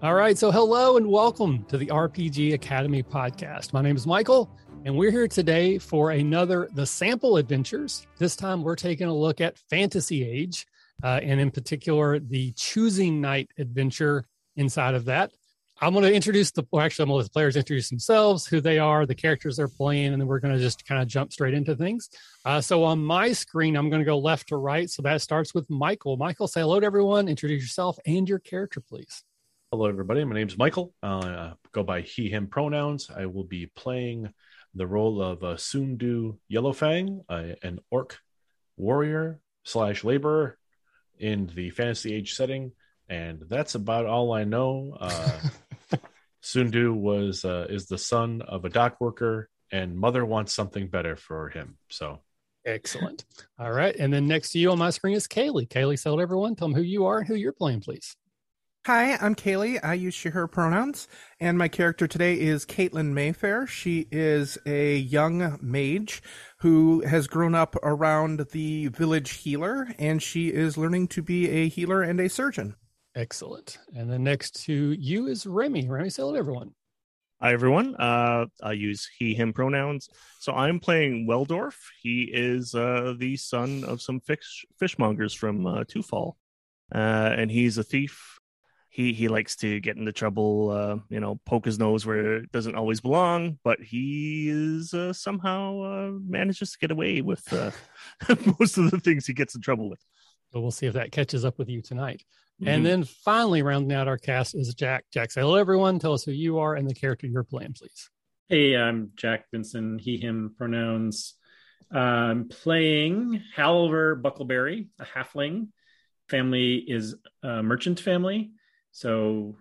All right, so hello and welcome to the RPG Academy podcast. My name is Michael, and we're here today for another The Sample Adventures. This time we're taking a look at Fantasy Age, and in particular, the Choosing Night adventure inside of that. I'm going to introduce I'm going to let the players introduce themselves, who they are, the characters they're playing, and then we're going to just kind of jump straight into things. So on my screen, I'm going to go left to right. So that starts with Michael. Michael, say hello to everyone, introduce yourself and your character, please. Hello, everybody. My name is Michael. I go by he, him pronouns. I will be playing the role of Sunedo Yellowfang, an orc warrior / laborer in the Fantasy Age setting. And that's about all I know. Sunedo is the son of a dock worker, and mother wants something better for him. So excellent. All right. And then next to you on my screen is Kaylee. Kaylee, tell everyone, tell them who you are and who you're playing, please. Hi, I'm Kaylee. I use she, her pronouns, and my character today is Caitlyn Mayfair. She is a young mage who has grown up around the village healer, and she is learning to be a healer and a surgeon. Excellent. And then next to you is Remi. Remi, say hello to everyone. Hi, everyone. I use he, him pronouns. So I'm playing Weldorf. He is the son of some fishmongers from Two Fall, and he's a thief. He likes to get into trouble, poke his nose where it doesn't always belong, but he is somehow manages to get away with most of the things he gets in trouble with. But we'll see if that catches up with you tonight. Mm-hmm. And then finally rounding out our cast is Jack. Jack, say hello everyone. Tell us who you are and the character you're playing, please. Hey, I'm Jack Vinson, he, him pronouns. I'm playing Haliver Buckleberry, a halfling. Family is a merchant family. So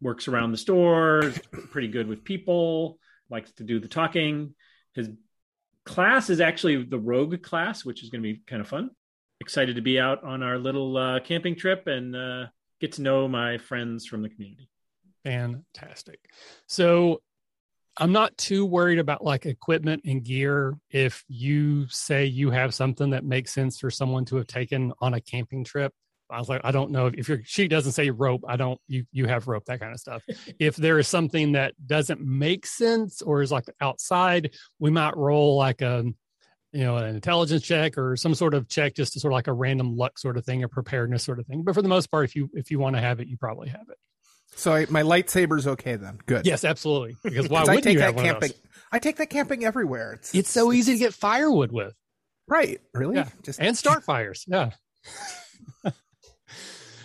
works around the store, pretty good with people, likes to do the talking. His class is actually the rogue class, which is going to be kind of fun. Excited to be out on our little camping trip and get to know my friends from the community. Fantastic. So I'm not too worried about like equipment and gear. If you say you have something that makes sense for someone to have taken on a camping trip, I was like, I don't know if your sheet doesn't say rope. You have rope, that kind of stuff. If there is something that doesn't make sense or is like outside, we might roll like an intelligence check or some sort of check just to sort of like a random luck sort of thing, a preparedness sort of thing. But for the most part, if you want to have it, you probably have it. So my lightsaber's okay then. Good. Yes, absolutely. Because why wouldn't you have one of those? I take that camping everywhere. It's so easy to get firewood with. Right. Really? Yeah. And start fires. Yeah.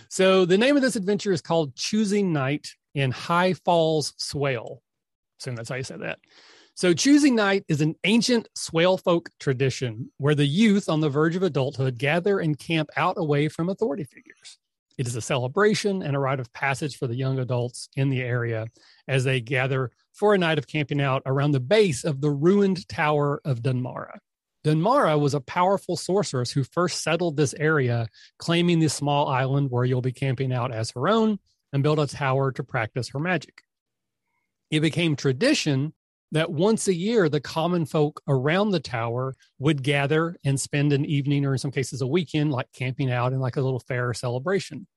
So the name of this adventure is called Choosing Night in High Falls Swale. I assume that's how you said that. So Choosing Night is an ancient Swale folk tradition where the youth on the verge of adulthood gather and camp out away from authority figures. It is a celebration and a rite of passage for the young adults in the area as they gather for a night of camping out around the base of the ruined tower of Dunmara. Dunmara was a powerful sorceress who first settled this area, claiming the small island where you'll be camping out as her own and built a tower to practice her magic. It became tradition that once a year, the common folk around the tower would gather and spend an evening or in some cases a weekend, like camping out in like a little fair celebration.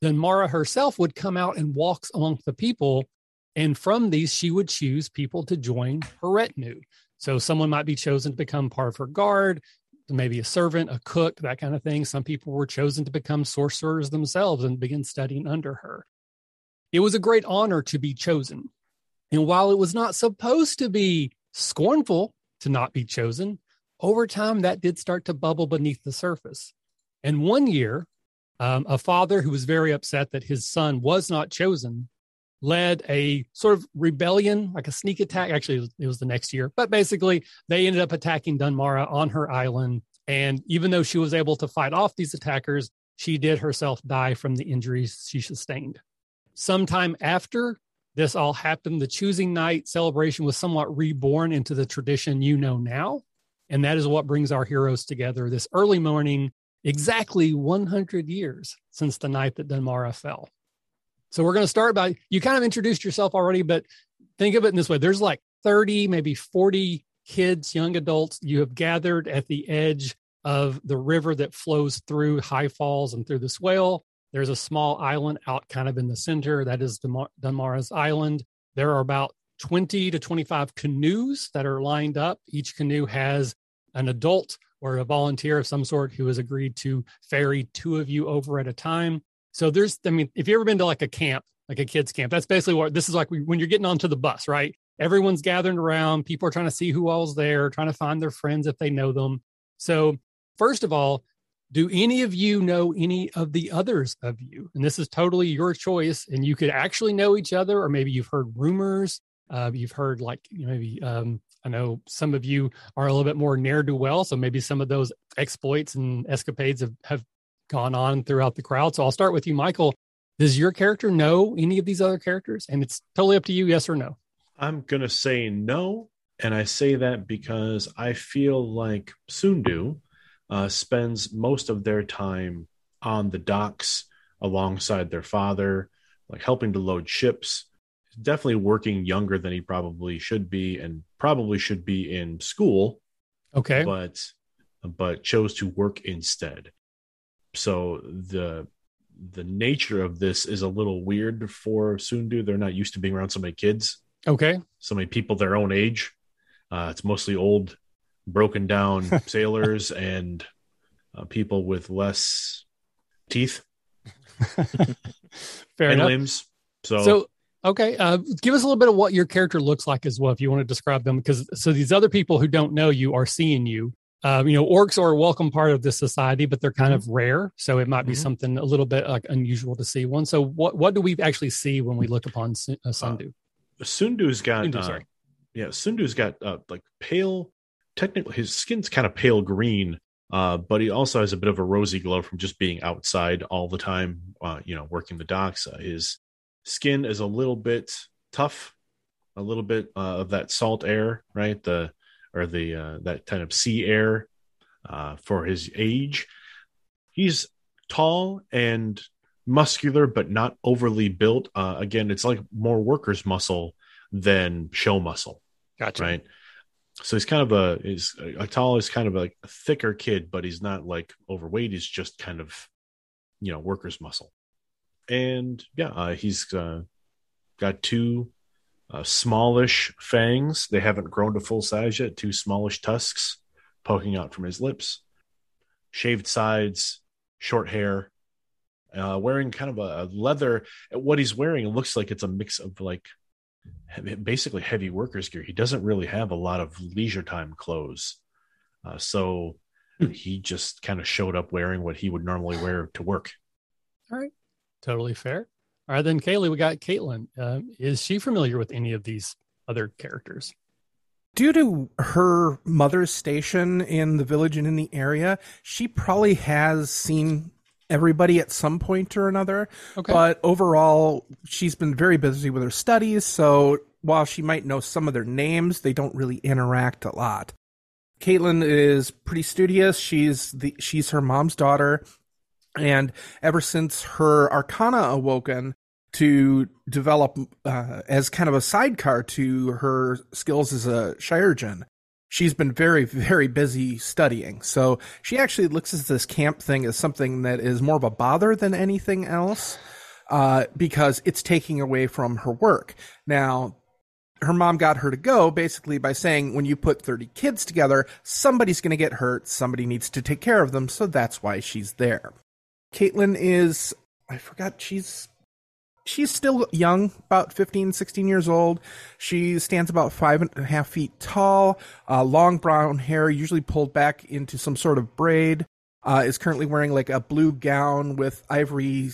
Dunmara herself would come out and walk among the people, and from these, she would choose people to join her retinue. So someone might be chosen to become part of her guard, maybe a servant, a cook, that kind of thing. Some people were chosen to become sorcerers themselves and begin studying under her. It was a great honor to be chosen. And while it was not supposed to be scornful to not be chosen, over time that did start to bubble beneath the surface. And one year, a father who was very upset that his son was not chosen led a sort of rebellion, like a sneak attack. Actually, it was the next year. But basically, they ended up attacking Dunmara on her island. And even though she was able to fight off these attackers, she did herself die from the injuries she sustained. Sometime after this all happened, the Choosing Night celebration was somewhat reborn into the tradition you know now. And that is what brings our heroes together this early morning, exactly 100 years since the night that Dunmara fell. So we're going to start by, you kind of introduced yourself already, but think of it in this way. There's like 30, maybe 40 kids, young adults. You have gathered at the edge of the river that flows through High Falls and through the Swale. There's a small island out kind of in the center. That is Dunmara's Island. There are about 20 to 25 canoes that are lined up. Each canoe has an adult or a volunteer of some sort who has agreed to ferry two of you over at a time. So there's, I mean, if you've ever been to like a camp, like a kid's camp, that's basically what this is like when you're getting onto the bus, right? Everyone's gathering around. People are trying to see who all's there, trying to find their friends if they know them. So first of all, do any of you know any of the others of you? And this is totally your choice. And you could actually know each other, or maybe you've heard rumors. You've heard like, you know, maybe I know some of you are a little bit more ne'er-do-well. So maybe some of those exploits and escapades have gone on throughout the crowd. So I'll start with you, Michael. Does your character know any of these other characters? And it's totally up to you, yes or no. I'm going to say no. And I say that because I feel like Sunedo spends most of their time on the docks alongside their father, like helping to load ships. He's definitely working younger than he probably should be and probably should be in school. Okay. But chose to work instead. So the nature of this is a little weird for Sunedo. They're not used to being around so many kids. Okay. So many people their own age. It's mostly old, broken down sailors and people with less teeth. Fair and enough. Limbs. So okay. Give us a little bit of what your character looks like as well, if you want to describe them, because so these other people who don't know you are seeing you. You know, orcs are a welcome part of this society, but they're kind of rare. So it might be something a little bit like unusual to see one. So what do we actually see when we look upon Sunedo? Sundu's got like pale, technically his skin's kind of pale green, but he also has a bit of a rosy glow from just being outside all the time, you know, working the docks. His skin is a little bit tough, a little bit of that salt air, right? That kind of sea air for his age. He's tall and muscular, but not overly built. Again, it's like more workers' muscle than show muscle. Gotcha. Right. So he's kind of he's kind of like a thicker kid, but he's not like overweight. He's just kind of, you know, workers' muscle. And yeah, he's got two smallish fangs. They haven't grown to full size yet. Two smallish tusks poking out from his lips, shaved sides, short hair. Wearing kind of a leather. What he's wearing, it looks like it's a mix of like basically heavy workers gear. He doesn't really have a lot of leisure time clothes. So he just kind of showed up wearing what he would normally wear to work. All right. Totally fair. All right. Then Kaylee, we got Caitlyn. Is she familiar with any of these other characters? Due to her mother's station in the village and in the area, she probably has seen everybody at some point or another. Okay. But overall, she's been very busy with her studies. So while she might know some of their names, they don't really interact a lot. Caitlyn is pretty studious. She's her mom's daughter. And ever since her Arcana awoken to develop as kind of a sidecar to her skills as a Shirejan, she's been very, very busy studying. So she actually looks at this camp thing as something that is more of a bother than anything else because it's taking away from her work. Now, her mom got her to go basically by saying when you put 30 kids together, somebody's going to get hurt. Somebody needs to take care of them. So that's why she's there. Caitlyn is, I forgot, she's still young, about 15, 16 years old. She stands about 5.5 feet tall, long brown hair, usually pulled back into some sort of braid, is currently wearing like a blue gown with ivory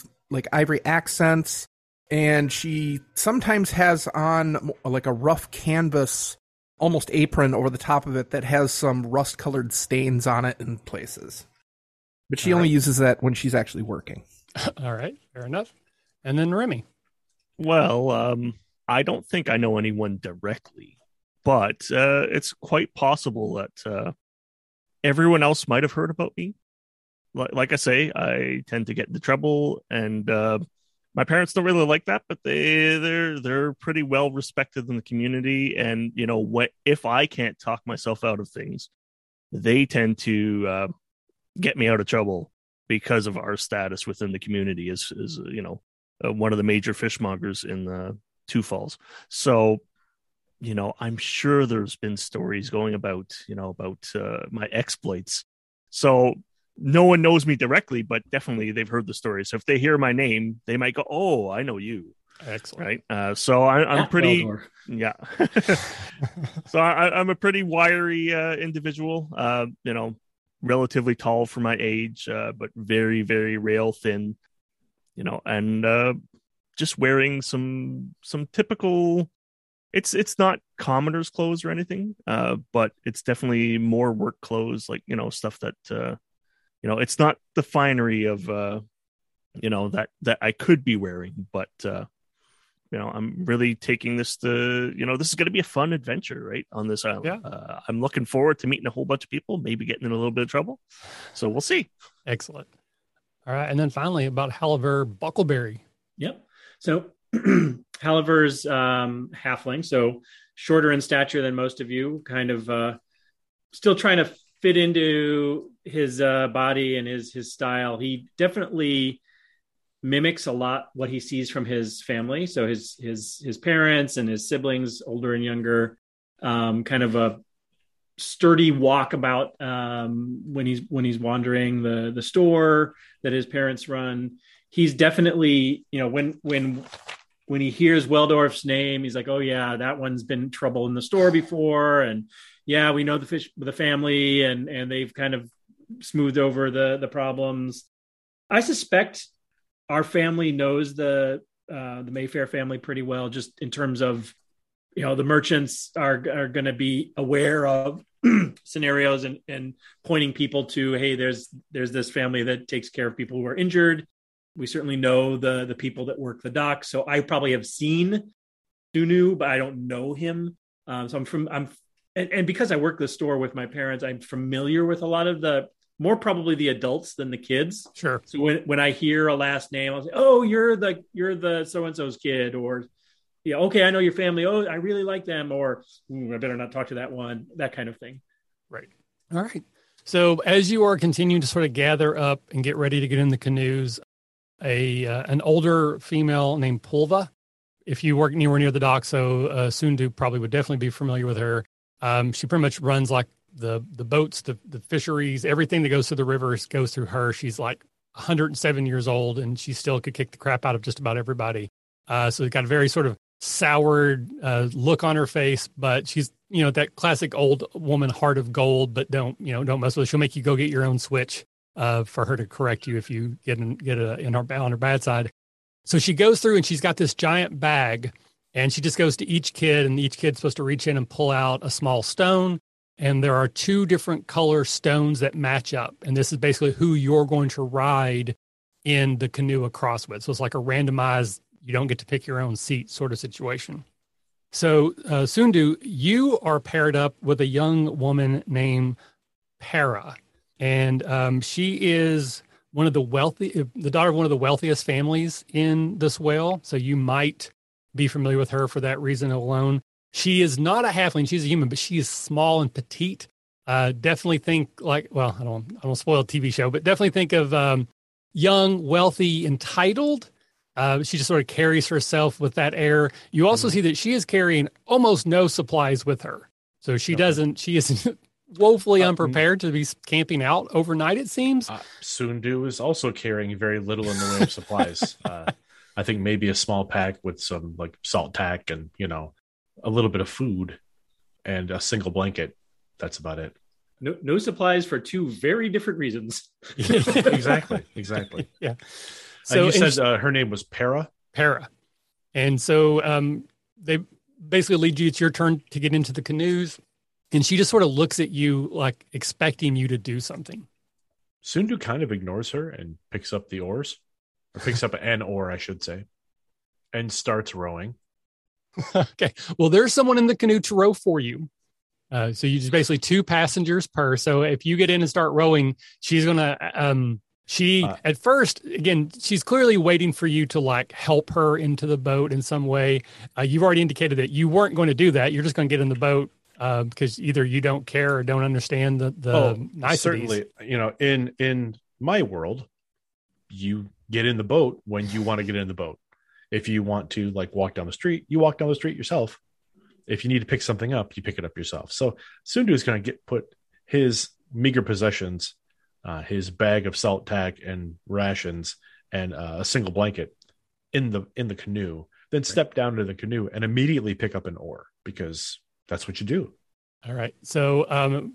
accents. And she sometimes has on like a rough canvas, almost apron over the top of it that has some rust colored stains on it in places. But she only uses that when she's actually working. All right. Fair enough. And then Remi. Well, I don't think I know anyone directly, but it's quite possible that everyone else might have heard about me. Like I say, I tend to get into trouble, and my parents don't really like that, but they're pretty well respected in the community. And you know, if I can't talk myself out of things, they tend to get me out of trouble. because of our status within the community is you know, one of the major fishmongers in the Two Falls. So, you know, I'm sure there's been stories going about, you know, about my exploits. So no one knows me directly, but definitely they've heard the story. So if they hear my name, they might go, oh, I know you. Excellent. Right. So I'm pretty, yeah. So I'm a pretty wiry individual, you know, relatively tall for my age, but very, very rail thin, you know, and just wearing some typical, it's not commoner's clothes or anything, but it's definitely more work clothes, like, you know, stuff that, you know, it's not the finery of, you know, that I could be wearing, but, you know, I'm really taking this to, you know, this is going to be a fun adventure, right, on this island. Yeah. I'm looking forward to meeting a whole bunch of people, maybe getting in a little bit of trouble. So we'll see. Excellent. All right. And then finally about Haliver Buckleberry. Yep. So Haliver's halfling, so shorter in stature than most of you, kind of still trying to fit into his body and his style. He definitely mimics a lot what he sees from his family. So his parents and his siblings, older and younger, kind of a sturdy walkabout when he's wandering the store that his parents run. He's definitely, you know, when he hears Weldorf's name, he's like, oh yeah, that one's been trouble in the store before. And yeah, we know the family, and they've kind of smoothed over the problems. I suspect our family knows the Mayfair family pretty well, just in terms of, you know, the merchants are going to be aware of scenarios and pointing people to, hey, there's this family that takes care of people who are injured. We certainly know the people that work the dock. So I probably have seen Dunu, but I don't know him. So And because I work the store with my parents, I'm familiar with a lot of probably the adults than the kids. Sure. So when I hear a last name, I'll say, oh, you're the so-and-so's kid, or, yeah, okay, I know your family. Oh, I really like them. Or I better not talk to that one, that kind of thing. Right. All right. So as you are continuing to sort of gather up and get ready to get in the canoes, an older female named Pulva, if you work anywhere near the dock, so Sundu probably would definitely be familiar with her. She pretty much runs like the boats, the fisheries, everything that goes through the rivers goes through her. She's like 107 years old, and she still could kick the crap out of just about everybody. So it's got a very sort of soured look on her face, but she's, you know, that classic old woman heart of gold, but don't mess with her. She'll make you go get your own switch for her to correct you if you get on her bad side. So she goes through and she's got this giant bag. And she just goes to each kid, and each kid's supposed to reach in and pull out a small stone. And there are two different color stones that match up. And this is basically who you're going to ride in the canoe across with. So it's like a randomized, you don't get to pick your own seat sort of situation. So Sundu, you are paired up with a young woman named Para. And she is the daughter of one of the wealthiest families in the Swale. So you might be familiar with her for that reason alone. She is not a halfling. She's a human, but she is small and petite. Definitely think like, well, I don't spoil a TV show, but definitely think of young, wealthy, entitled. She just sort of carries herself with that air. You also see that she is carrying almost no supplies with her. So she is woefully unprepared to be camping out overnight, it seems. Sundu is also carrying very little in the way of supplies. I think maybe a small pack with some like salt tack and, you know, a little bit of food and a single blanket. That's about it. No supplies for two very different reasons. Exactly. Yeah. So you said her name was Para? Para. And so they basically lead you, it's your turn to get into the canoes. And she just sort of looks at you like expecting you to do something. Sundu kind of ignores her and picks up the oars. Or picks up an oar, I should say, and starts rowing. Okay. Well, there's someone in the canoe to row for you. So you just basically two passengers per. So if you get in and start rowing, she's going to, at first, again, she's clearly waiting for you to like help her into the boat in some way. You've already indicated that you weren't going to do that. You're just going to get in the boat because either you don't care or don't understand the niceties. Certainly, you know, in my world, you get in the boat when you want to get in the boat. If you want to like walk down the street, you walk down the street yourself. If you need to pick something up, you pick it up yourself. So Sunedo is going to get put his meager possessions, his bag of salt, tack, and rations, and a single blanket in the canoe. Then step down to the canoe and immediately pick up an oar, because that's what you do. All right. So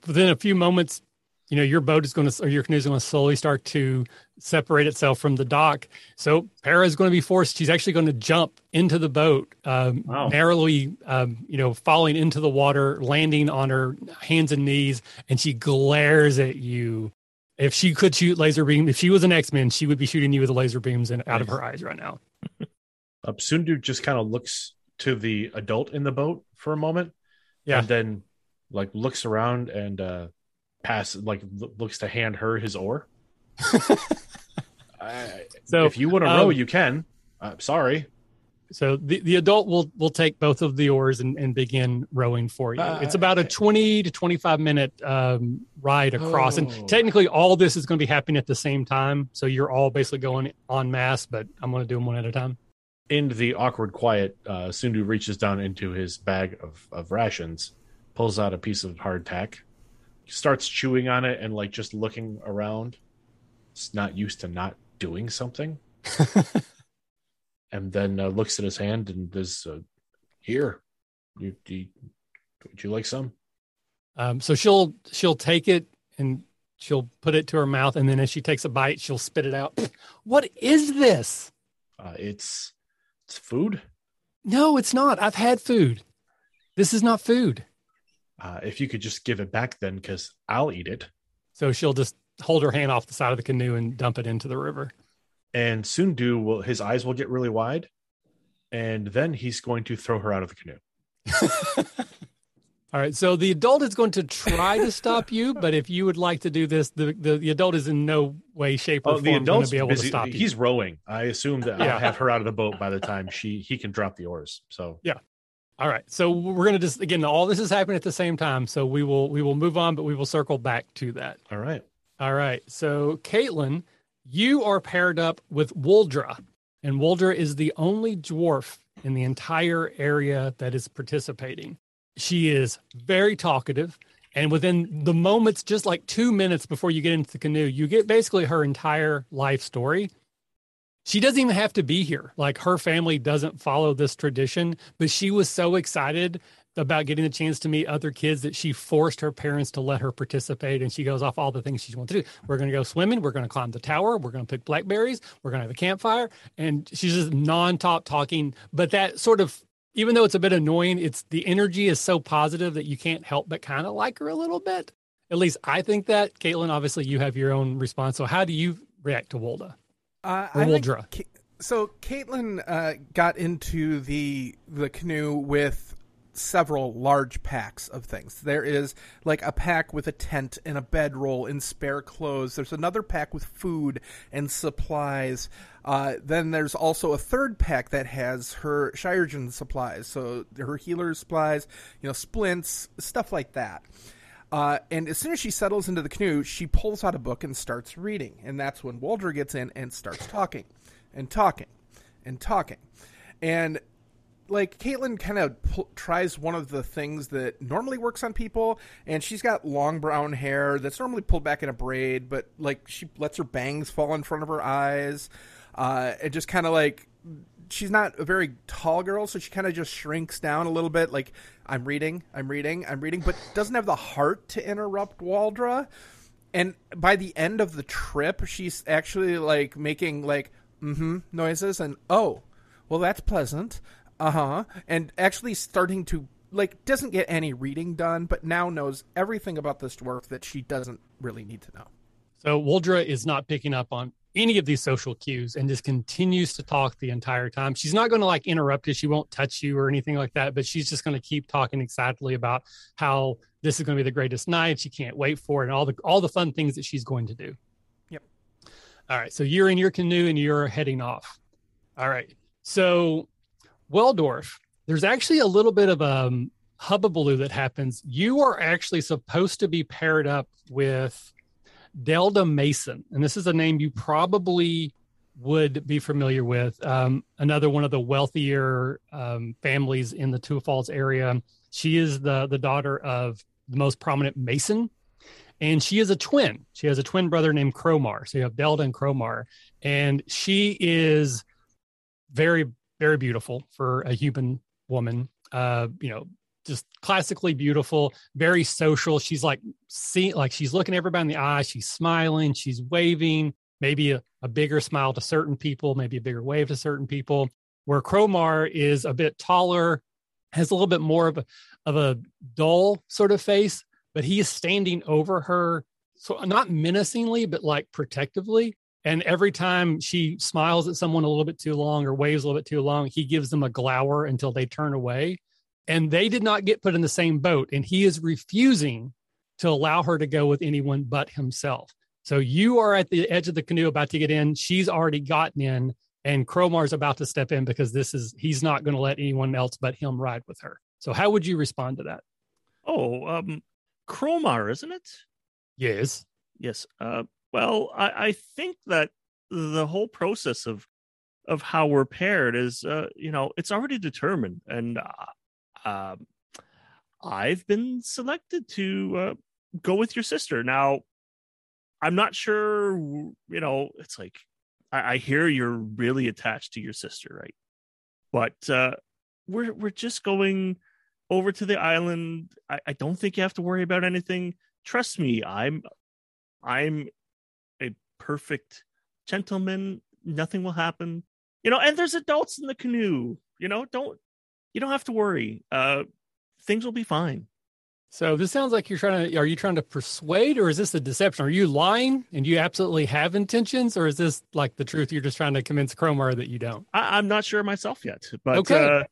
within a few moments, you know, your boat is going to, or your canoe is going to slowly start to separate itself from the dock. So Para is going to be forced. She's actually going to jump into the boat, narrowly, you know, falling into the water, landing on her hands and knees. And she glares at you. If she could shoot laser beam, if she was an X-Men, she would be shooting you with the laser beams and out of her eyes right now. Sunedo just kind of looks to the adult in the boat for a moment. Yeah. And then like looks around and, looks to hand her his oar. So if you want to row, you can. I'm sorry. So the adult will take both of the oars and begin rowing for you. It's about a 20 to 25 minute ride across. Oh. And technically all this is going to be happening at the same time. So you're all basically going en masse, but I'm going to do them one at a time. In the awkward quiet, Sunedo reaches down into his bag of rations, pulls out a piece of hardtack, starts chewing on it and like just looking around. It's not used to not doing something. And then looks at his hand and says, here, would you like some? So she'll take it and she'll put it to her mouth. And then as she takes a bite, she'll spit it out. What is this? It's food. No, it's not. I've had food. This is not food. If you could just give it back then, because I'll eat it. So she'll just hold her hand off the side of the canoe and dump it into the river. And Sunedo his eyes will get really wide. And then he's going to throw her out of the canoe. All right. So the adult is going to try to stop you. But if you would like to do this, the adult is in no way, shape, or form going to be able to stop you. He's rowing. I assume that I'll have her out of the boat by the time he can drop the oars. So yeah. All right. So we're going to just, again, all this is happening at the same time. So we will move on, but we will circle back to that. All right. All right. So Caitlyn, you are paired up with Woldra, and Woldra is the only dwarf in the entire area that is participating. She is very talkative. And within the moments, just like 2 minutes before you get into the canoe, you get basically her entire life story. She doesn't even have to be here. Like, her family doesn't follow this tradition, but she was so excited about getting the chance to meet other kids that she forced her parents to let her participate. And she goes off all the things she wants to do. We're going to go swimming. We're going to climb the tower. We're going to pick blackberries. We're going to have a campfire. And she's just non-stop talking. But that sort of, even though it's a bit annoying, it's the energy is so positive that you can't help but kind of like her a little bit. At least I think that. Caitlyn, obviously you have your own response. So how do you react to Woldra? So Caitlyn got into the canoe with several large packs of things. There is like a pack with a tent and a bedroll and spare clothes. There's another pack with food and supplies. Then there's also a third pack that has her Shiregen supplies. So her healer supplies, you know, splints, stuff like that. And as soon as she settles into the canoe, she pulls out a book and starts reading. And that's when Woldra gets in and starts talking. And, like, Caitlyn kind of tries one of the things that normally works on people. And she's got long brown hair that's normally pulled back in a braid. But, like, she lets her bangs fall in front of her eyes. And just kind of, like, she's not a very tall girl, so she kind of just shrinks down a little bit, like, I'm reading, but doesn't have the heart to interrupt Woldra. And by the end of the trip, she's actually, like, making, like, noises and, oh, well, that's pleasant, and actually starting to, like, doesn't get any reading done, but now knows everything about this dwarf that she doesn't really need to know. So Woldra is not picking up on any of these social cues and just continues to talk the entire time. She's not going to like interrupt you. She won't touch you or anything like that, but she's just going to keep talking excitedly about how this is going to be the greatest night. She can't wait for it. And all the fun things that she's going to do. Yep. All right. So you're in your canoe and you're heading off. All right. So Weldorf, there's actually a little bit of a hubbubaloo that happens. You are actually supposed to be paired up with Delta Mason. And this is a name you probably would be familiar with. Another one of the wealthier families in the Two Falls area. She is the daughter of the most prominent Mason, and she is a twin. She has a twin brother named Cromar. So you have Delta and Cromar, and she is very, very beautiful for a human woman. Just classically beautiful, very social. She's like she's looking everybody in the eye. She's smiling. She's waving. Maybe a bigger smile to certain people, maybe a bigger wave to certain people, where Cromar is a bit taller, has a little bit more of a dull sort of face, but he is standing over her, so not menacingly, but like protectively. And every time she smiles at someone a little bit too long or waves a little bit too long, he gives them a glower until they turn away. And they did not get put in the same boat, and he is refusing to allow her to go with anyone but himself. So you are at the edge of the canoe about to get in. She's already gotten in, and Cromar's about to step in because he's not going to let anyone else but him ride with her. So how would you respond to that? Oh, Cromar, isn't it? Yes. Yes. Well, I think that the whole process of how we're paired is, it's already determined. And I've been selected to go with your sister. Now, I'm not sure, it's like, I hear you're really attached to your sister, right? But we're just going over to the island. I don't think you have to worry about anything. Trust me, I'm a perfect gentleman. Nothing will happen. And there's adults in the canoe. You don't have to worry. Things will be fine. So this sounds like are you trying to persuade, or is this a deception? Are you lying and you absolutely have intentions, or is this like the truth? You're just trying to convince Cromar that you don't. I'm not sure myself yet, but okay.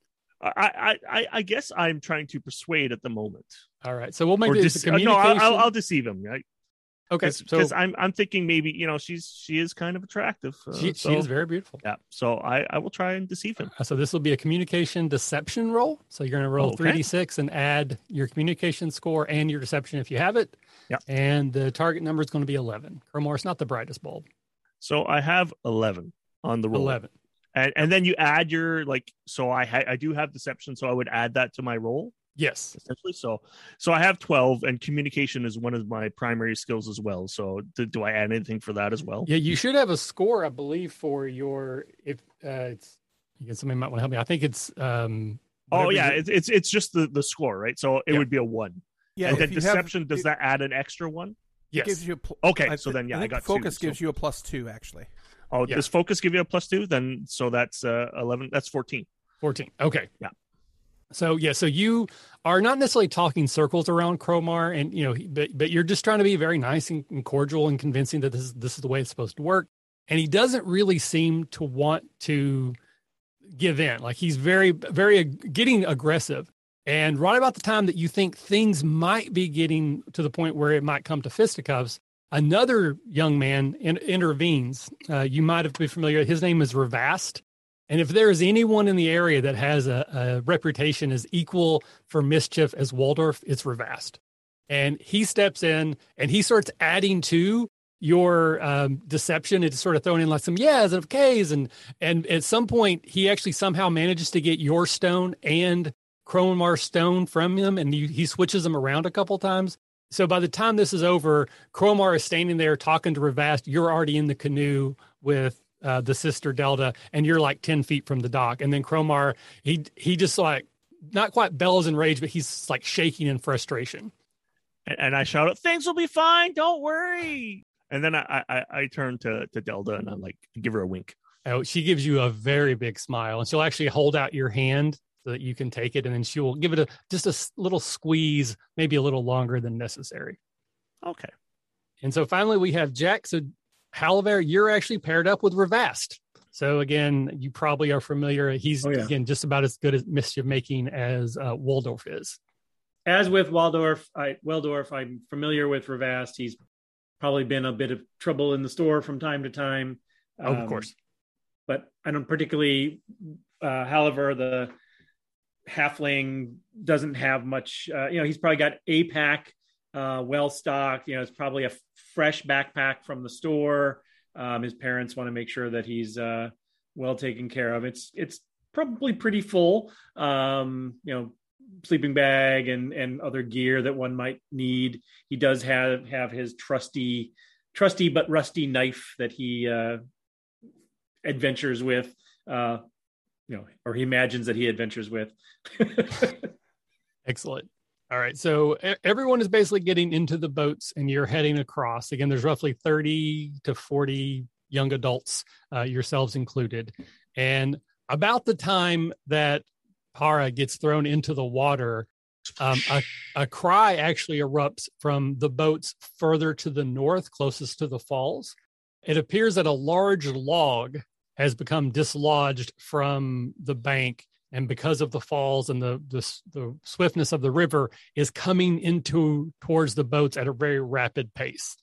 I guess I'm trying to persuade at the moment. All right. So we'll make this a communication. No, I'll deceive him. Right? Okay. Because I'm thinking maybe, she is kind of attractive. She is very beautiful. Yeah. So I will try and deceive him. So this will be a communication deception roll. So you're going to roll 3d6 and add your communication score and your deception if you have it. Yeah. And the target number is going to be 11. Cromar's not the brightest bulb. So I have 11 on the roll. 11. And then you add your, I do have deception, so I would add that to my roll. Yes. Essentially. So I have 12, and communication is one of my primary skills as well. So do I add anything for that as well? Yeah, you should have a score, I believe, for your, somebody might want to help me. I think it's, it's just the score, right? So it would be a 1. Yeah. And then deception, does that add an extra 1? Yes. It gives you I got focus 2, gives you a +2, actually. Oh, yeah. Does focus give you a +2? Then, so that's 11, that's 14. 14. Okay. Yeah. So, yeah, so you are not necessarily talking circles around Cromar, and, but you're just trying to be very nice and cordial and convincing that this is the way it's supposed to work. And he doesn't really seem to want to give in. Like, he's very, very getting aggressive. And right about the time that you think things might be getting to the point where it might come to fisticuffs, another young man intervenes. You might have been familiar. His name is Revast. And if there is anyone in the area that has a reputation as equal for mischief as Weldorf, it's Revast. And he steps in and he starts adding to your deception. It's sort of throwing in like some yes and Ks. And at some point, he actually somehow manages to get your stone and Cromar's stone from him. And he switches them around a couple times. So by the time this is over, Cromar is standing there talking to Revast. You're already in the canoe with the sister Delta, and you're like 10 feet from the dock. And then Cromar, he just like, not quite bellows in rage, but he's like shaking in frustration. And I shout out, things will be fine. Don't worry. And then I turn to Delta and I'm like, give her a wink. Oh, she gives you a very big smile, and she'll actually hold out your hand so that you can take it. And then she will give it just a little squeeze, maybe a little longer than necessary. Okay. And so finally we have Jack. So Haliver, you're actually paired up with Revast. So again, you probably are familiar. He's again just about as good at mischief making as Weldorf is. As with Weldorf, I'm familiar with Revast. He's probably been a bit of trouble in the store from time to time. Of course, but I don't particularly. Haliver, the halfling, doesn't have much. He's probably got a pack. Well stocked, it's probably a fresh backpack from the store. His parents want to make sure that he's well taken care of. It's probably pretty full, sleeping bag and other gear that one might need. He does have his trusty but rusty knife that he adventures with, or he imagines that he adventures with. Excellent. All right. So everyone is basically getting into the boats and you're heading across. Again, there's roughly 30 to 40 young adults, yourselves included. And about the time that Para gets thrown into the water, a cry actually erupts from the boats further to the north, closest to the falls. It appears that a large log has become dislodged from the bank, and because of the falls and the swiftness of the river, is coming towards the boats at a very rapid pace.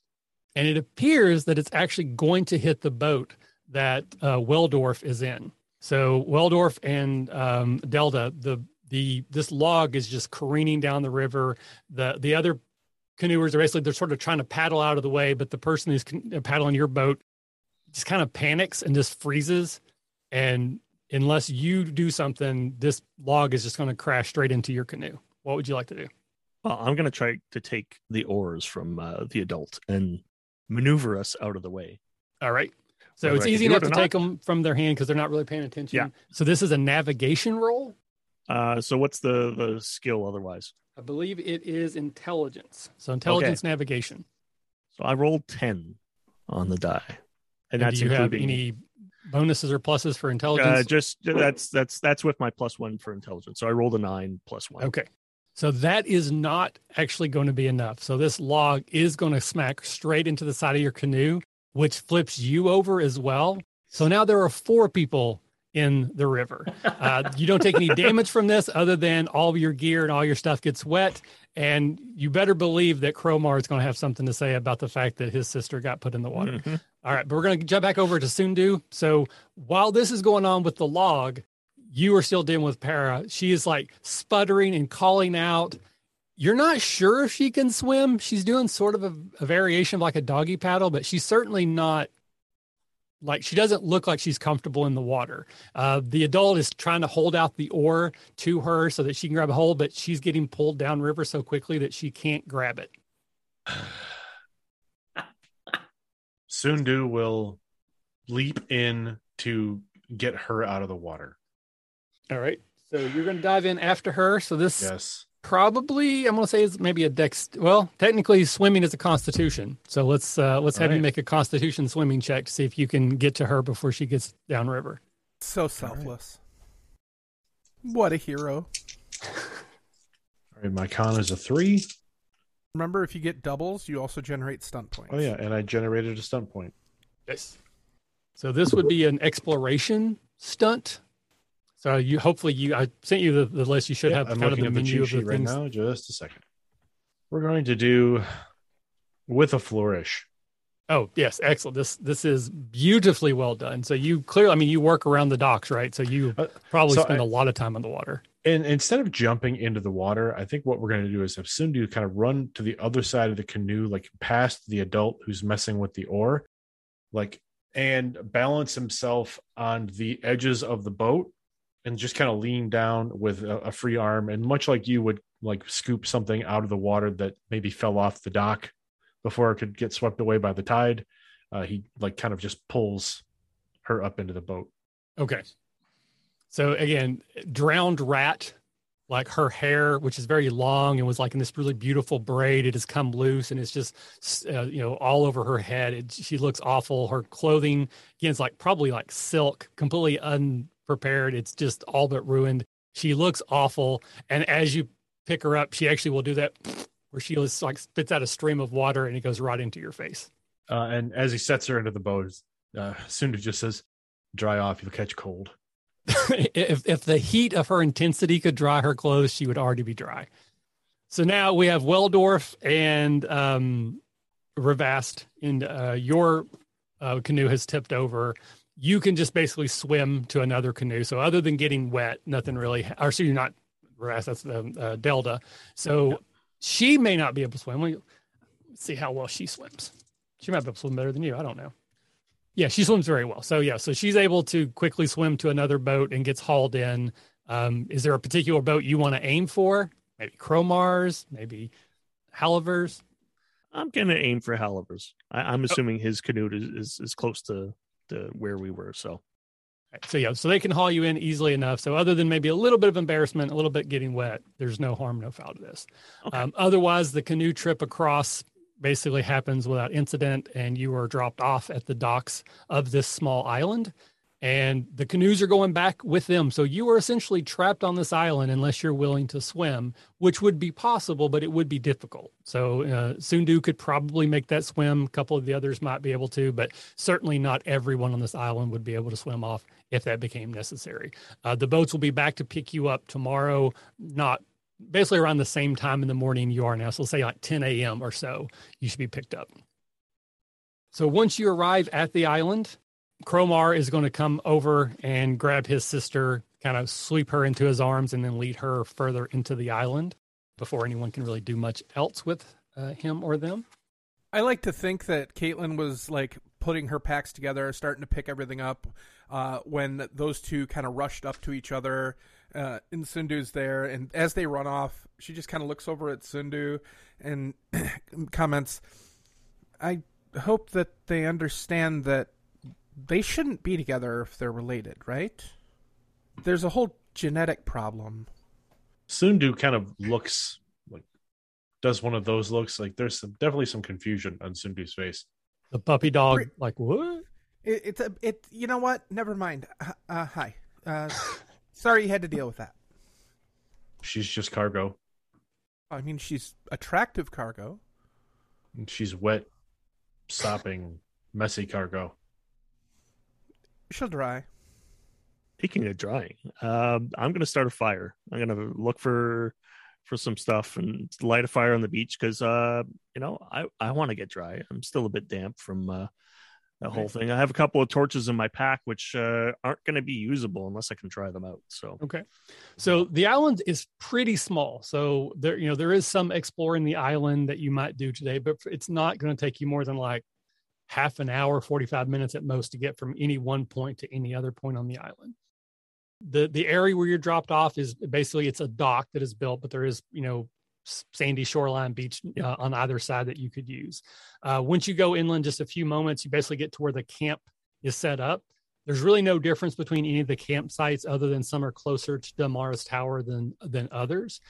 And it appears that it's actually going to hit the boat that Weldorf is in. So Weldorf and Delta, this log is just careening down the river. The other canoers are basically, they're sort of trying to paddle out of the way, but the person who's paddling your boat just kind of panics and just freezes. And unless you do something, this log is just going to crash straight into your canoe. What would you like to do? Well, I'm going to try to take the oars from the adult and maneuver us out of the way. All right. So whether it's easy enough to take them from their hand because they're not really paying attention. Yeah. So this is a navigation roll. So what's the skill otherwise? I believe it is intelligence. So intelligence, okay. Navigation. So I rolled 10 on the die. And that's do you including... have any bonuses or pluses for intelligence? Just that's with my +1 for intelligence. So I rolled a 9 +1. Okay. So that is not actually going to be enough. So this log is going to smack straight into the side of your canoe, which flips you over as well. So now there are 4 people in the river. You don't take any damage from this other than all of your gear and all your stuff gets wet. And you better believe that Cromar is going to have something to say about the fact that his sister got put in the water. Mm-hmm. All right, but we're going to jump back over to Sunedo. So while this is going on with the log, you are still dealing with Para. She is like sputtering and calling out. You're not sure if she can swim. She's doing sort of a variation of like a doggy paddle, but she's certainly not like, she doesn't look like she's comfortable in the water. The adult is trying to hold out the oar to her so that she can grab a hold, but she's getting pulled downriver so quickly that she can't grab it. Sunedo will leap in to get her out of the water. All right. So you're going to dive in after her. So this probably, I'm going to say, is maybe a dex. Well, technically swimming is a constitution. So let's have you make a constitution swimming check to see if you can get to her before she gets downriver. So selfless. Right. What a hero. All right. My con is a 3. Remember, if you get doubles, you also generate stunt points. Oh, yeah. And I generated a stunt point. Yes. So this would be an exploration stunt. So I sent you the list. You should have I'm kind of the menu of the things. Right now, just a second. We're going to do with a flourish. Oh yes, excellent. This is beautifully well done. So you clearly, you work around the docks, right? So you probably spend a lot of time on the water. And instead of jumping into the water, I think what we're going to do is have Sunedo kind of run to the other side of the canoe, like past the adult who's messing with the oar, and balance himself on the edges of the boat. And just kind of lean down with a free arm, and much like you would scoop something out of the water that maybe fell off the dock before it could get swept away by the tide, he kind of just pulls her up into the boat. Okay. So again, drowned rat, her hair, which is very long and was in this really beautiful braid, it has come loose and it's just all over her head. She looks awful. Her clothing again is probably silk, completely unprepared. It's just all but ruined. She looks awful. And as you pick her up, she actually will do that where she just spits out a stream of water and it goes right into your face. And as he sets her into the boat, Sunedo just says, "Dry off, you'll catch cold." If the heat of her intensity could dry her clothes, she would already be dry. So now we have Weldorf and Revast, and your canoe has tipped over. You can just basically swim to another canoe. So other than getting wet, nothing really, or so you're not, that's the Delta. So she may not be able to swim. Let's see how well she swims. She might be able to swim better than you. I don't know. Yeah, she swims very well. So yeah, so she's able to quickly swim to another boat and gets hauled in. Is there a particular boat you want to aim for? Maybe Cromar's, maybe Haliver's? I'm going to aim for Haliver's. I'm assuming his canoe is close to where we were, so. Right, so yeah, so they can haul you in easily enough. So other than maybe a little bit of embarrassment, a little bit getting wet, there's no harm, no foul to this. Okay. Otherwise, the canoe trip across basically happens without incident, and you are dropped off at the docks of this small island. And the canoes are going back with them. So you are essentially trapped on this island unless you're willing to swim, which would be possible, but it would be difficult. So Sundu could probably make that swim. A couple of the others might be able to, but certainly not everyone on this island would be able to swim off if that became necessary. The boats will be back to pick you up tomorrow, not basically around the same time in the morning you are now. So let's say like 10 a.m. or so, you should be picked up. So once you arrive at the island, Cromar is going to come over and grab his sister, kind of sweep her into his arms, and then lead her further into the island before anyone can really do much else with him or them. I like to think that Caitlyn was like putting her packs together, starting to pick everything up when those two kind of rushed up to each other. And Sundu's there, and as they run off, she just kind of looks over at Sundu and comments, "I hope that they understand that they shouldn't be together if they're related, right? There's a whole genetic problem." Sundu kind of looks like, does one of those looks like there's definitely some confusion on Sundu's face. The puppy dog, like, what? It's you know what? Never mind. Hi. Sorry you had to deal with that. She's just cargo. I mean, she's attractive cargo. And she's wet, sopping, messy cargo. She'll dry. Speaking of drying, I'm going to start a fire. I'm going to look for some stuff and light a fire on the beach because, I want to get dry. I'm still a bit damp from that whole thing. I have a couple of torches in my pack, which aren't going to be usable unless I can try them out. So okay. So the island is pretty small. So there, there is some exploring the island that you might do today, but it's not going to take you more than like half an hour, 45 minutes at most to get from any one point to any other point on the island. The area where you're dropped off is basically, it's a dock that is built, but there is, sandy shoreline beach on either side that you could use. Once you go inland just a few moments, you basically get to where the camp is set up. There's really no difference between any of the campsites other than some are closer to Dunmara's Tower than others.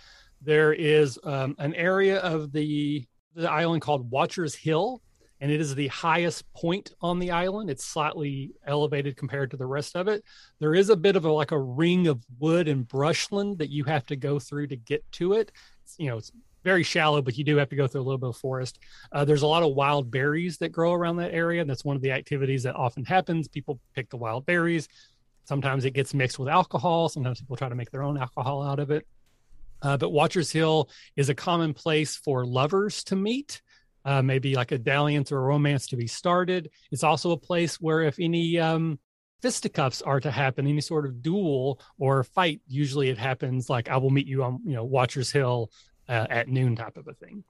There is an area of the island called Watcher's Hill, and it is the highest point on the island. It's slightly elevated compared to the rest of it. There is a bit of a ring of wood and brushland that you have to go through to get to it. It's very shallow, but you do have to go through a little bit of forest. There's a lot of wild berries that grow around that area. And that's one of the activities that often happens. People pick the wild berries. Sometimes it gets mixed with alcohol. Sometimes people try to make their own alcohol out of it. But Watcher's Hill is a common place for lovers to meet. Maybe like a dalliance or a romance to be started. It's also a place where if any fisticuffs are to happen, any sort of duel or fight, usually it happens like, I will meet you on Watcher's Hill at noon type of a thing.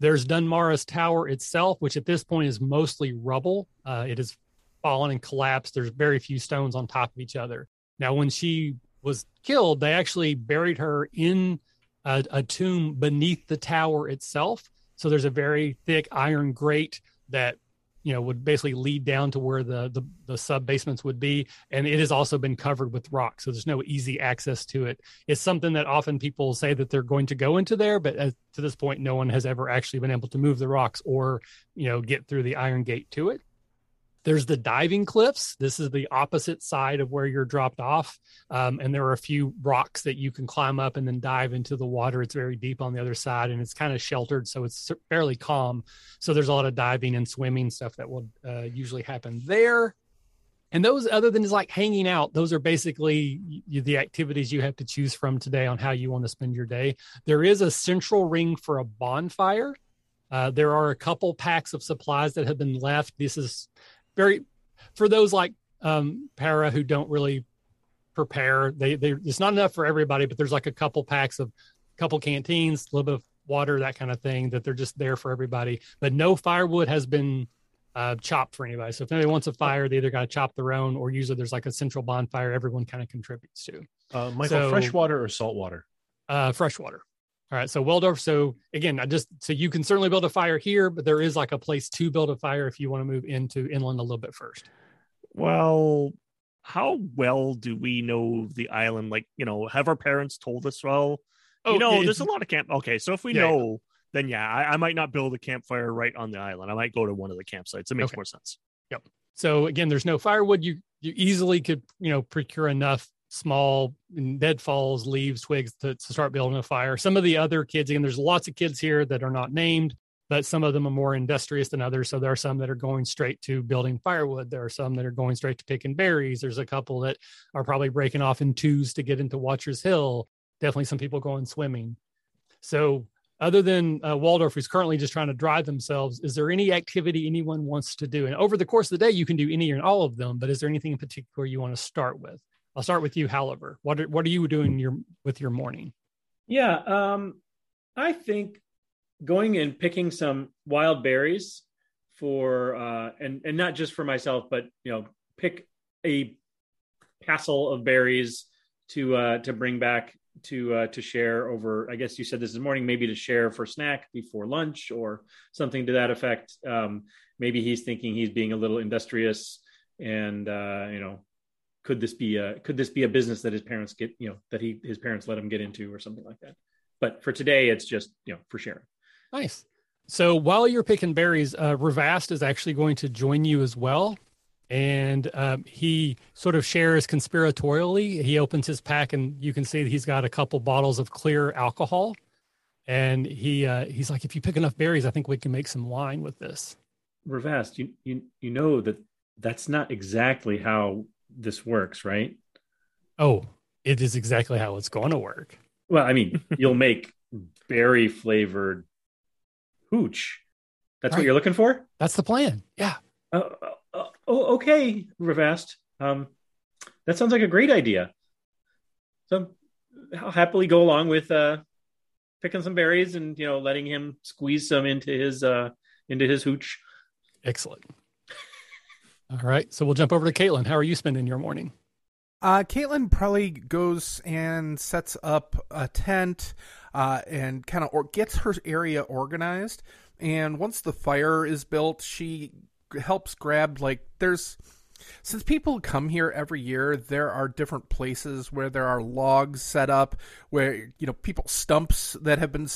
There's Dunmara's Tower itself, which at this point is mostly rubble. It has fallen and collapsed. There's very few stones on top of each other. Now, when she was killed, they actually buried her in a tomb beneath the tower itself. So there's a very thick iron grate that, would basically lead down to where the sub-basements would be. And it has also been covered with rock. So there's no easy access to it. It's something that often people say that they're going to go into there, but to this point, no one has ever actually been able to move the rocks or, get through the iron gate to it. There's the diving cliffs. This is the opposite side of where you're dropped off. And there are a few rocks that you can climb up and then dive into the water. It's very deep on the other side and it's kind of sheltered. So it's fairly calm. So there's a lot of diving and swimming stuff that will usually happen there. And those, other than just like hanging out, those are basically the activities you have to choose from today on how you want to spend your day. There is a central ring for a bonfire. There are a couple packs of supplies that have been left. This is very, for those like Para who don't really prepare, they it's not enough for everybody, but there's like a couple canteens, a little bit of water, that kind of thing that they're just there for everybody. But no firewood has been chop for anybody. So if anybody wants a fire, they either got to chop their own, or usually there's like a central bonfire everyone kind of contributes to. Michael, so, freshwater or saltwater? Freshwater. All right. So Weldorf. So again, so you can certainly build a fire here, but there is like a place to build a fire if you want to move into inland a little bit first. Well, how well do we know the island? Like, you know, have our parents told us? Well, oh, you know, there's a lot of camp. Okay. So if we know, then I might not build a campfire right on the island. I might go to one of the campsites. It makes more sense. Yep. So again, there's no firewood. You easily could, you know, procure enough small dead falls, leaves, twigs to start building a fire. Some of the other kids, again, there's lots of kids here that are not named, but some of them are more industrious than others. So there are some that are going straight to building firewood. There are some that are going straight to picking berries. There's a couple that are probably breaking off in twos to get into Watcher's Hill. Definitely some people going swimming. So other than Weldorf, who's currently just trying to drive themselves, is there any activity anyone wants to do? And over the course of the day, you can do any and all of them, but is there anything in particular you want to start with? I'll start with you, Haliver. What are you doing with your morning? Yeah, I think going and picking some wild berries for and not just for myself, but you know, pick a passel of berries to bring back to share over. I guess you said this is morning, maybe to share for snack before lunch or something to that effect. Maybe he's thinking he's being a little industrious, and you know. Could this be a business that his parents his parents let him get into or something like that? But for today, it's just, you know, for sharing. Nice. So while you're picking berries, Revast is actually going to join you as well. And he sort of shares conspiratorially. He opens his pack and you can see that he's got a couple bottles of clear alcohol. And he's like, if you pick enough berries, I think we can make some wine with this. Revast, you know that's not exactly how this works, right? Oh, it is exactly how it's going to work. Well, I mean, you'll make berry flavored hooch. That's right. What you're looking for? That's the plan. Yeah. Okay, Revast. That sounds like a great idea. So I'll happily go along with picking some berries and, you know, letting him squeeze some into his hooch. Excellent. All right, so we'll jump over to Caitlyn. How are you spending your morning? Caitlyn probably goes and sets up a tent and kind of gets her area organized. And once the fire is built, she helps grab, since people come here every year, there are different places where there are logs set up, where, you know, people stumps that have been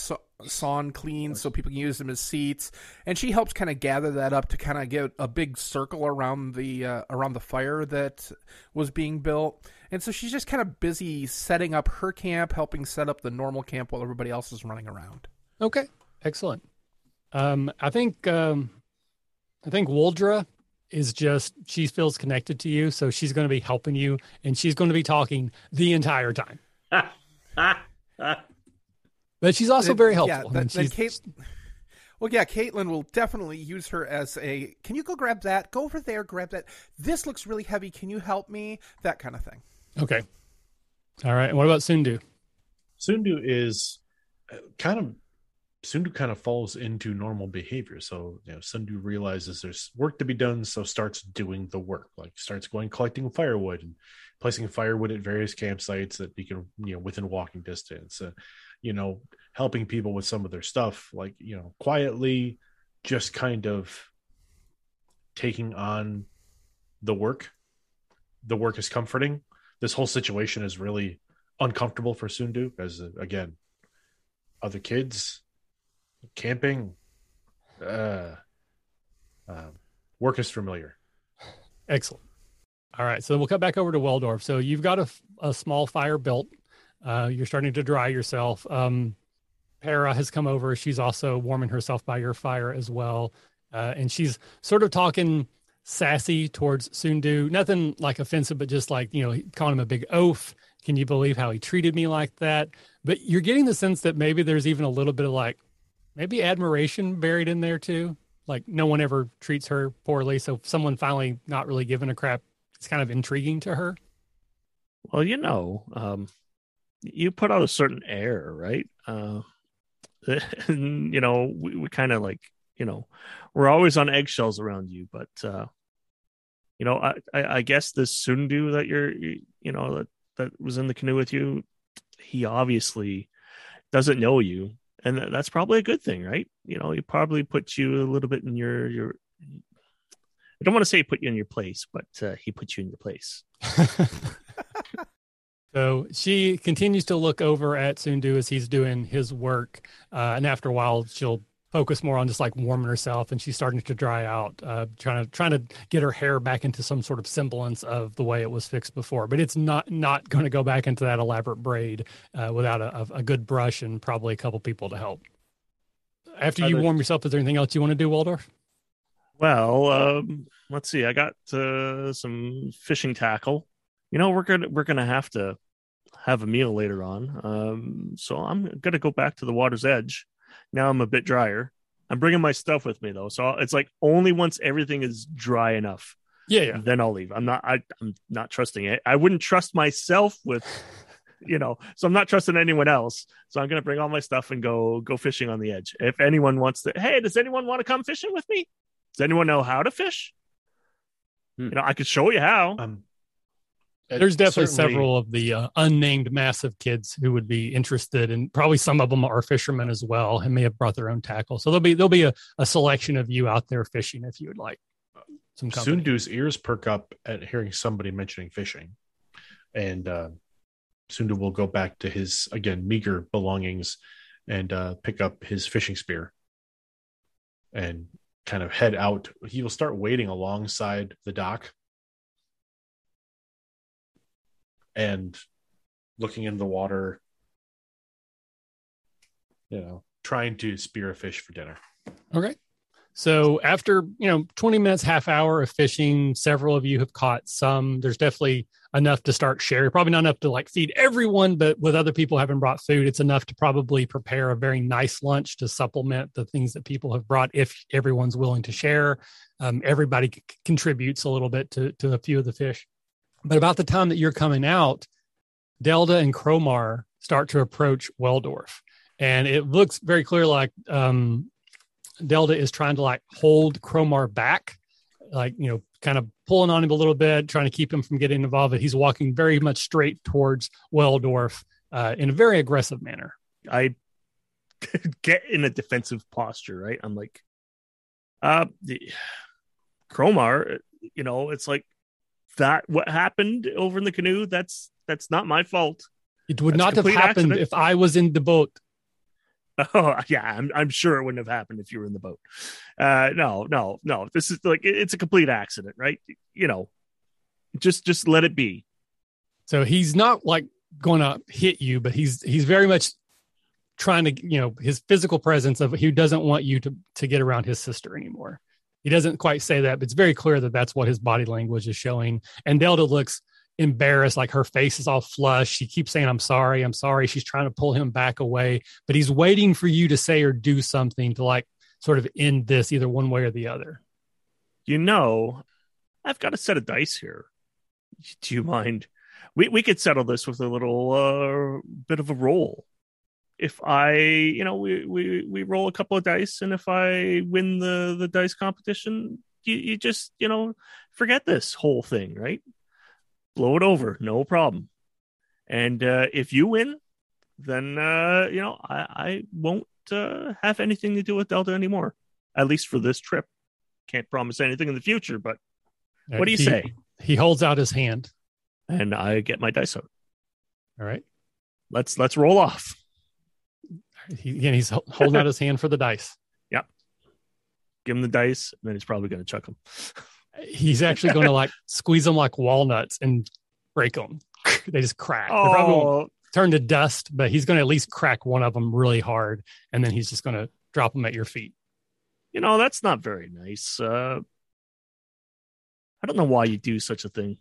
sawn clean so people can use them as seats. And she helps kind of gather that up to kind of get a big circle around the fire that was being built. And so she's just kind of busy setting up her camp, helping set up the normal camp while everybody else is running around. Okay, excellent. I think Woldra is just, she feels connected to you, so she's going to be helping you, and she's going to be talking the entire time. But she's also very helpful. Yeah, Caitlyn will definitely use her as a, can you go grab that? Go over there, grab that. This looks really heavy. Can you help me? That kind of thing. Okay. All right. And what about Sunedo? Sunedo is kind of falls into normal behavior. So, you know, Sunedo realizes there's work to be done, so starts doing the work, like starts going collecting firewood and placing firewood at various campsites that he can, you know, within walking distance, you know, helping people with some of their stuff, like, you know, quietly just kind of taking on the work. The work is comforting. This whole situation is really uncomfortable for Sunedo, as again, other kids, camping, work is familiar. Excellent. All right, so we'll cut back over to Weldorf. So you've got a small fire built. You're starting to dry yourself. Para has come over. She's also warming herself by your fire as well. And she's sort of talking sassy towards Sunedo. Nothing like offensive, but just like, you know, calling him a big oaf. Can you believe how he treated me like that? But you're getting the sense that maybe there's even a little bit of like, maybe admiration buried in there too. Like no one ever treats her poorly. So someone finally not really giving a crap, it's kind of intriguing to her. Well, you know, you put out a certain air, right? You know, we kind of like you know, we're always on eggshells around you. But you know, I guess this Sundu that you're, you know, that was in the canoe with you, he obviously doesn't know you, and that's probably a good thing, right? You know, he probably put you a little bit in your. I don't want to say put you in your place, but he put you in your place. So she continues to look over at Sundu as he's doing his work. And after a while, she'll focus more on just like warming herself. And she's starting to dry out, trying to get her hair back into some sort of semblance of the way it was fixed before. But it's not going to go back into that elaborate braid without a good brush and probably a couple people to help. After you warm yourself, is there anything else you want to do, Weldorf? Well, let's see. I got some fishing tackle. You know, we're gonna have to have a meal later on. So I'm gonna go back to the water's edge. Now I'm a bit drier. I'm bringing my stuff with me though, so it's like only once everything is dry enough. Yeah. Then I'll leave. I'm not trusting it. I wouldn't trust myself with, you know. So I'm not trusting anyone else. So I'm gonna bring all my stuff and go fishing on the edge. If anyone wants to, hey, does anyone want to come fishing with me? Does anyone know how to fish? You know, I could show you how. There's definitely several of the unnamed massive kids who would be interested, and probably some of them are fishermen as well and may have brought their own tackle. So there'll be a selection of you out there fishing if you would like some company. Sundu's ears perk up at hearing somebody mentioning fishing. And Sundu will go back to his, again, meager belongings and pick up his fishing spear and kind of head out. He will start wading alongside the dock and looking in the water, you know, trying to spear a fish for dinner. Okay. So after, you know, 20 minutes, half hour of fishing, several of you have caught some. There's definitely enough to start sharing. Probably not enough to like feed everyone, but with other people having brought food, it's enough to probably prepare a very nice lunch to supplement the things that people have brought if everyone's willing to share. Everybody contributes a little bit to a few of the fish. But about the time that you're coming out, Delta and Cromar start to approach Weldorf. And it looks very clear like Delta is trying to like hold Cromar back, like, you know, kind of pulling on him a little bit, trying to keep him from getting involved. But he's walking very much straight towards Weldorf in a very aggressive manner. I get in a defensive posture, right? I'm like, Cromar, you know, it's like, that what happened over in the canoe, that's not my fault. It would not have happened if I was in the boat. Oh yeah, I'm sure it wouldn't have happened if you were in the boat. No, this is like, it's a complete accident, right? You know, just let it be. So he's not like going to hit you, but he's very much trying to, you know, his physical presence of, he doesn't want you to get around his sister anymore. He doesn't quite say that, but it's very clear that that's what his body language is showing. And Delta looks embarrassed, like her face is all flushed. She keeps saying, "I'm sorry, I'm sorry." She's trying to pull him back away, but he's waiting for you to say or do something to like sort of end this either one way or the other. You know, I've got a set of dice here. Do you mind? We could settle this with a little bit of a roll. If I, you know, we roll a couple of dice, and if I win the dice competition, you just, you know, forget this whole thing, right? Blow it over, no problem. And if you win, then, you know, I won't have anything to do with Delta anymore, at least for this trip. Can't promise anything in the future, but what do you say? He holds out his hand. And I get my dice out. All right. Let's roll off. He's holding out his hand for the dice. Yep. Give him the dice, and then he's probably going to chuck them. He's actually going to like squeeze them like walnuts and break them. They just crack. Oh. They probably won't turn to dust, but he's going to at least crack one of them really hard, and then he's just going to drop them at your feet. You know, that's not very nice. I don't know why you do such a thing.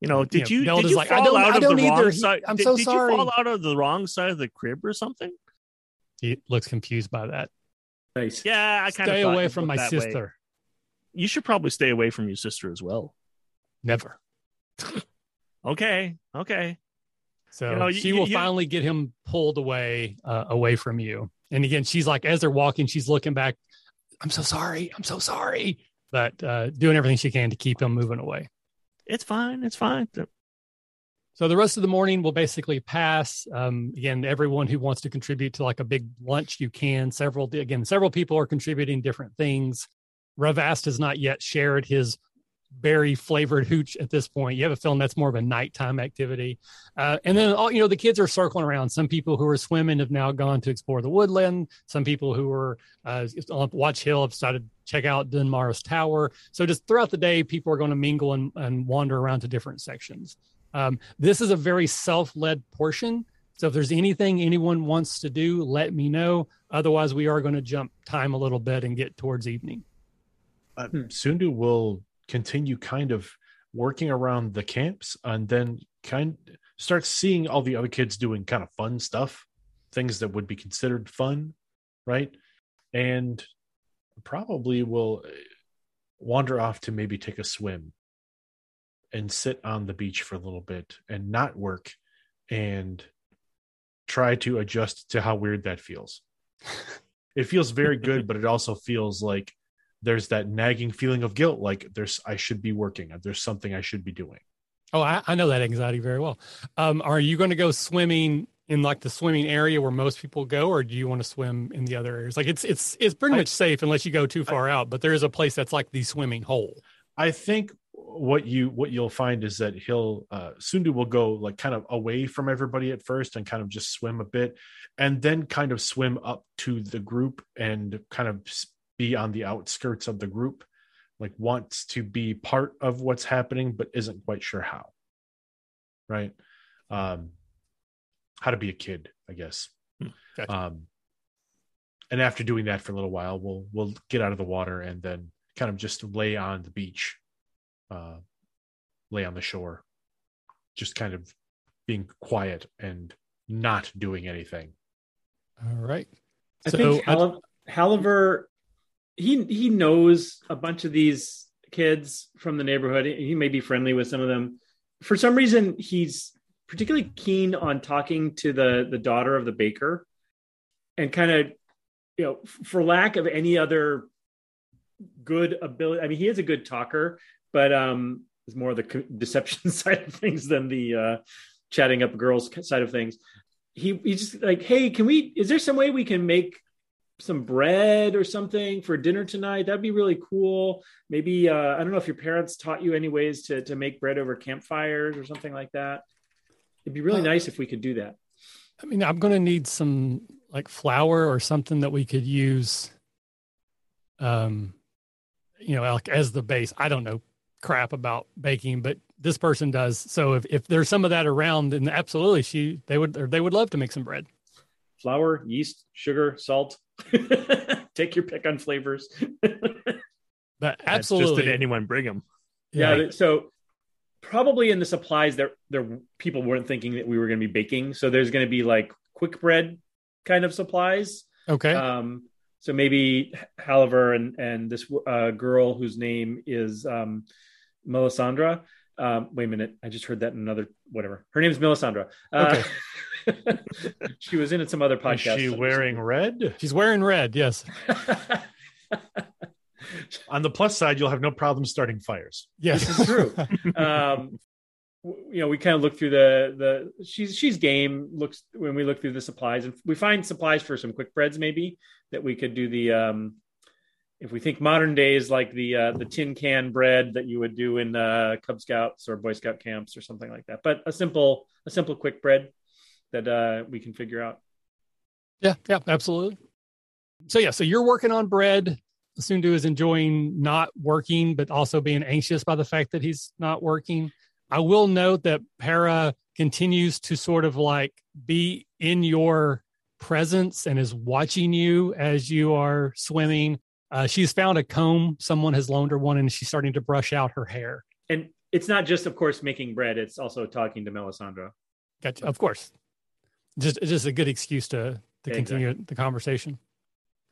You know, did you like, fall out of the wrong side? I'm so sorry. Did you fall out of the wrong side of the crib or something? He looks confused by that. Nice. Yeah, I kind of stay away from my sister. Way. You should probably stay away from your sister as well. Never. Okay. So you know, she will finally get him pulled away from you. And again, she's like, as they're walking, she's looking back. I'm so sorry. But doing everything she can to keep him moving away. It's fine. So the rest of the morning will basically pass. Again, everyone who wants to contribute to like a big lunch, you can. Several people are contributing different things. Revast has not yet shared his berry-flavored hooch at this point. You have a feeling that's more of a nighttime activity. And then, the kids are circling around. Some people who are swimming have now gone to explore the woodland. Some people who are on Watch Hill have decided to check out Dunmara's Tower. So just throughout the day, people are going to mingle and wander around to different sections. This is a very self-led portion. So if there's anything anyone wants to do, let me know. Otherwise, we are going to jump time a little bit and get towards evening. Sundu will continue kind of working around the camps and then kind of start seeing all the other kids doing kind of fun stuff, things that would be considered fun, right? And probably will wander off to maybe take a swim and sit on the beach for a little bit and not work and try to adjust to how weird that feels. It feels very good, but it also feels like there's that nagging feeling of guilt, like I should be working. There's something I should be doing. Oh, I know that anxiety very well. Are you going to go swimming in like the swimming area where most people go, or do you want to swim in the other areas? Like it's pretty much safe unless you go too far out, but there is a place that's like the swimming hole. I think what you'll find is that Sundu will go like kind of away from everybody at first and kind of just swim a bit and then kind of swim up to the group and kind of be on the outskirts of the group, like wants to be part of what's happening, but isn't quite sure how, right? How to be a kid, I guess. Gotcha. And after doing that for a little while, we'll get out of the water and then kind of just lay on the beach, lay on the shore, just kind of being quiet and not doing anything. All right. Haliver, he knows a bunch of these kids from the neighborhood. He may be friendly with some of them. For some reason, he's particularly keen on talking to the daughter of the baker and kind of, for lack of any other good ability. I mean, he is a good talker, but it's more the deception side of things than the chatting up girls side of things. He's just like, hey, is there some way we can make some bread or something for dinner tonight? That'd be really cool. Maybe I don't know if your parents taught you any ways to make bread over campfires or something like that. It'd be really nice if we could do that. I mean, I'm going to need some like flour or something that we could use, like as the base. I don't know crap about baking, but this person does. So if there's some of that around, then absolutely they would love to make some bread. Flour, yeast, sugar, salt. Take your pick on flavors. But absolutely, just did anyone bring them? Yeah. So probably in the supplies, there people weren't thinking that we were going to be baking. So there's going to be like quick bread kind of supplies. Okay. So maybe Haliver and this girl whose name is Melisandre. Wait a minute, I just heard that in another whatever. Her name is Melisandre. Okay. She was in some other podcast. Is she wearing red? She's wearing red, yes. On the plus side, you'll have no problem starting fires. Yes, this is true. We kind of look through the she's game. Looks when we look through the supplies, and we find supplies for some quick breads maybe that we could do the. If we think modern days, like the tin can bread that you would do in Cub Scouts or Boy Scout camps or something like that, but a simple quick bread that we can figure out. Yeah, absolutely. So you're working on bread. Sundu is enjoying not working, but also being anxious by the fact that he's not working. I will note that Para continues to sort of like be in your presence and is watching you as you are swimming. She's found a comb. Someone has loaned her one, and she's starting to brush out her hair. And it's not just, of course, making bread. It's also talking to Melisandre. Gotcha. Of course. Just a good excuse to continue the conversation.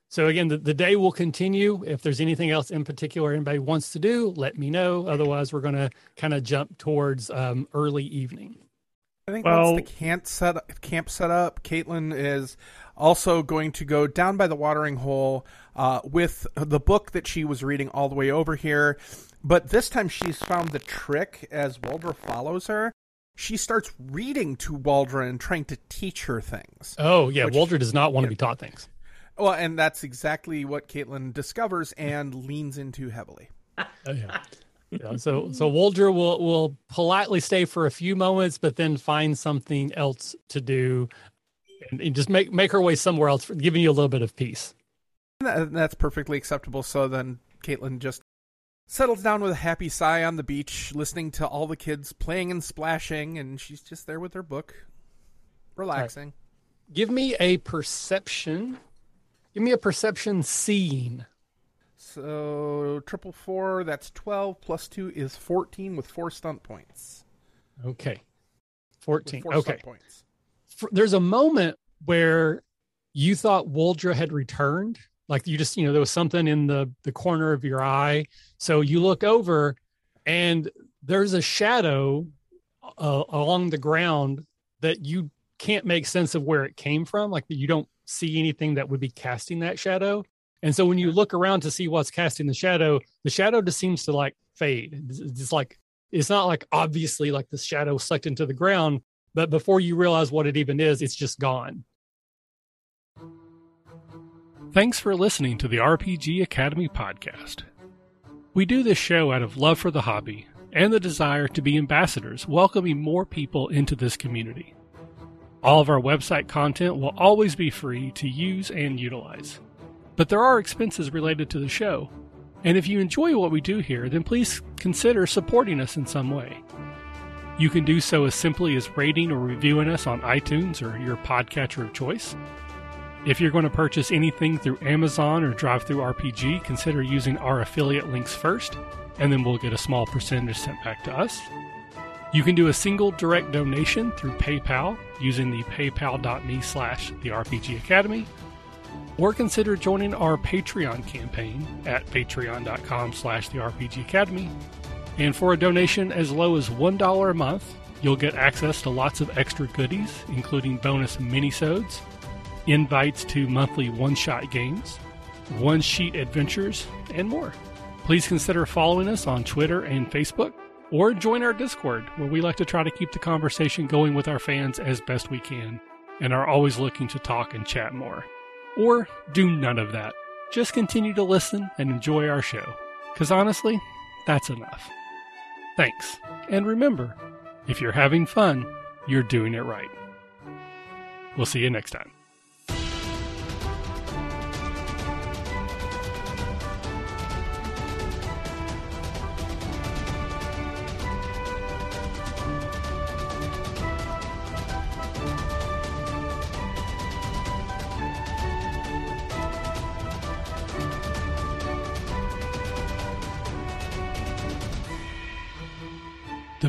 So again, the day will continue. If there's anything else in particular anybody wants to do, let me know. Otherwise, we're going to kind of jump towards early evening. I think once the camp set up, Caitlyn is also going to go down by the watering hole with the book that she was reading all the way over here. But this time she's found the trick as Woldra follows her. She starts reading to Woldra and trying to teach her things. Oh, yeah. Woldra does not want to be taught things. Well, and that's exactly what Caitlyn discovers and leans into heavily. Oh, yeah. Yeah, so Woldra will politely stay for a few moments, but then find something else to do and just make her way somewhere else, giving you a little bit of peace. That's perfectly acceptable. So then Caitlyn just settles down with a happy sigh on the beach, listening to all the kids playing and splashing, and she's just there with her book, relaxing. Right. Give me a perception. Give me a perception scene. So 444, that's 12, plus 2 is 14 with 4 stunt points. Okay. 14. Four okay. Stunt points. There's a moment where you thought Woldra had returned. Like you just, there was something in the corner of your eye. So you look over and there's a shadow along the ground that you can't make sense of where it came from. Like you don't see anything that would be casting that shadow. And so when you look around to see what's casting the shadow just seems to like fade. It's just like, it's not like obviously like the shadow sucked into the ground, but before you realize what it even is, it's just gone. Thanks for listening to the RPG Academy podcast. We do this show out of love for the hobby and the desire to be ambassadors, welcoming more people into this community. All of our website content will always be free to use and utilize. But there are expenses related to the show, and if you enjoy what we do here, then please consider supporting us in some way. You can do so as simply as rating or reviewing us on iTunes or your podcatcher of choice. If you're going to purchase anything through Amazon or DriveThru RPG, consider using our affiliate links first, and then we'll get a small percentage sent back to us. You can do a single direct donation through PayPal using the paypal.me/therpgacademy. Or consider joining our Patreon campaign at patreon.com/therpgacademy. And for a donation as low as $1 a month, you'll get access to lots of extra goodies, including bonus minisodes, invites to monthly one-shot games, one-sheet adventures, and more. Please consider following us on Twitter and Facebook, or join our Discord, where we like to try to keep the conversation going with our fans as best we can, and are always looking to talk and chat more. Or do none of that. Just continue to listen and enjoy our show. Because honestly, that's enough. Thanks. And remember, if you're having fun, you're doing it right. We'll see you next time. The